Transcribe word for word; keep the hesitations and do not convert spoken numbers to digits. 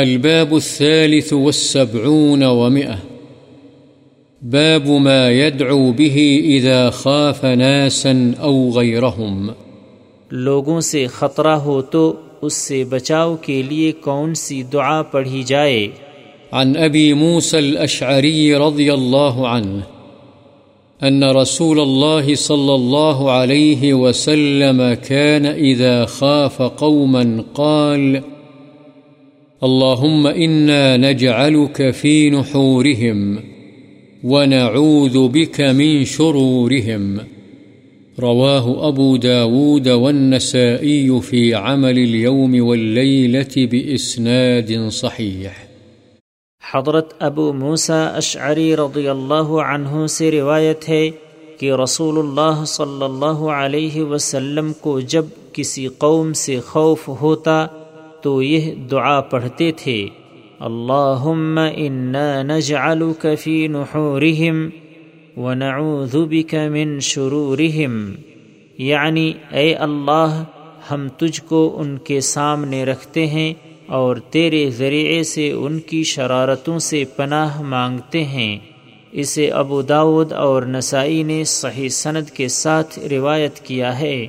الباب الثالث والسبعون ومئة باب ما يدعو به إذا خاف ناسا أو غيرهم. لوگوں سے خطرہ ہو تو اس سے بچاؤ کے لیے کون سی دعا پڑھی جائے؟ عن أبي موسى الأشعري رضي الله عنه أن رسول الله صلى الله عليه وسلم كان إذا خاف قوما قال: اللهم إنا نجعلك في نحورهم ونعوذ بك من شرورهم. رواه أبو داود والنسائي في عمل اليوم والليلة بإسناد صحيح. حضرت ابو موسیٰ اشعری رضی اللہ عنہ سے روایت ہے کہ رسول اللہ صلی اللہ علیہ وسلم کو جب کسی قوم سے خوف ہوتا تو یہ دعا پڑھتے تھے: اللہم انا نجعلک فی نحورہم ونعوذ بک من شرورہم، یعنی اے اللہ ہم تجھ کو ان کے سامنے رکھتے ہیں اور تیرے ذریعے سے ان کی شرارتوں سے پناہ مانگتے ہیں۔ اسے ابو داود اور نسائی نے صحیح سند کے ساتھ روایت کیا ہے۔